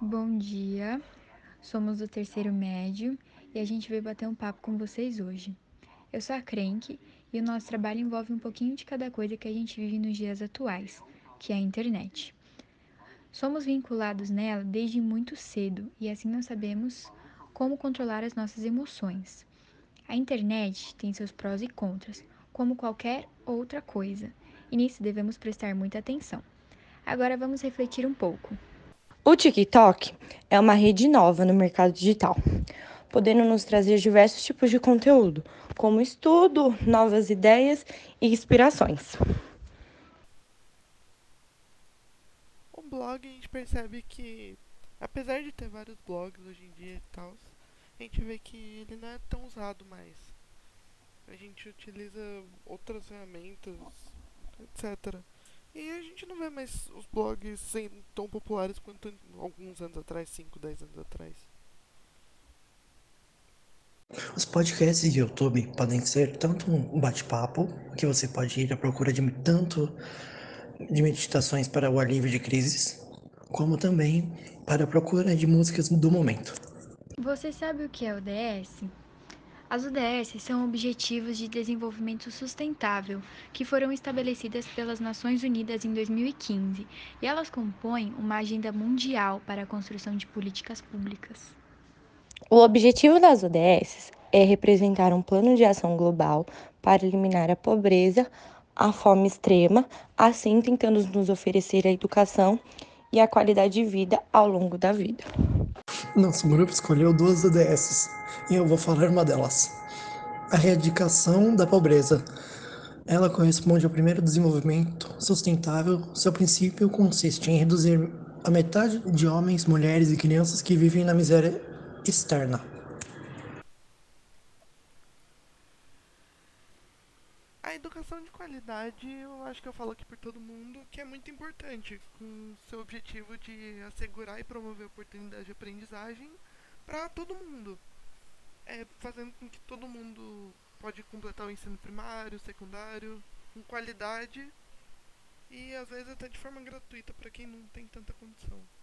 Bom dia, somos do terceiro médio e a gente veio bater um papo com vocês hoje. Eu sou a Krenke e o nosso trabalho envolve um pouquinho de cada coisa que a gente vive nos dias atuais, que é a internet. Somos vinculados nela desde muito cedo e assim não sabemos como controlar as nossas emoções. A internet tem seus prós e contras, como qualquer outra coisa, e nisso devemos prestar muita atenção. Agora vamos refletir um pouco. O TikTok é uma rede nova no mercado digital, podendo nos trazer diversos tipos de conteúdo, como estudo, novas ideias e inspirações. O blog, a gente percebe que, apesar de ter vários blogs hoje em dia e tal, a gente vê que ele não é tão usado mais. A gente utiliza outras ferramentas, etc. E a gente não vê mais os blogs tão populares quanto alguns anos atrás, 5, 10 anos atrás. Os podcasts de YouTube podem ser tanto um bate-papo, que você pode ir à procura de meditações para o alívio de crises, como também para a procura de músicas do momento. Você sabe o que é ODS? As ODS são Objetivos de Desenvolvimento Sustentável, que foram estabelecidas pelas Nações Unidas em 2015, e elas compõem uma agenda mundial para a construção de políticas públicas. O objetivo das ODS é representar um plano de ação global para eliminar a pobreza, a fome extrema, assim tentando nos oferecer a educação e a qualidade de vida ao longo da vida. Nosso grupo escolheu duas ODSs e eu vou falar uma delas. A erradicação da pobreza. Ela corresponde ao primeiro desenvolvimento sustentável. Seu princípio consiste em reduzir a metade de homens, mulheres e crianças que vivem na miséria externa. A educação de qualidade, eu acho que eu falo aqui por todo mundo, que é muito importante, com seu objetivo de assegurar e promover oportunidades de aprendizagem para todo mundo, fazendo com que todo mundo pode completar o ensino primário, secundário, com qualidade e às vezes até de forma gratuita para quem não tem tanta condição.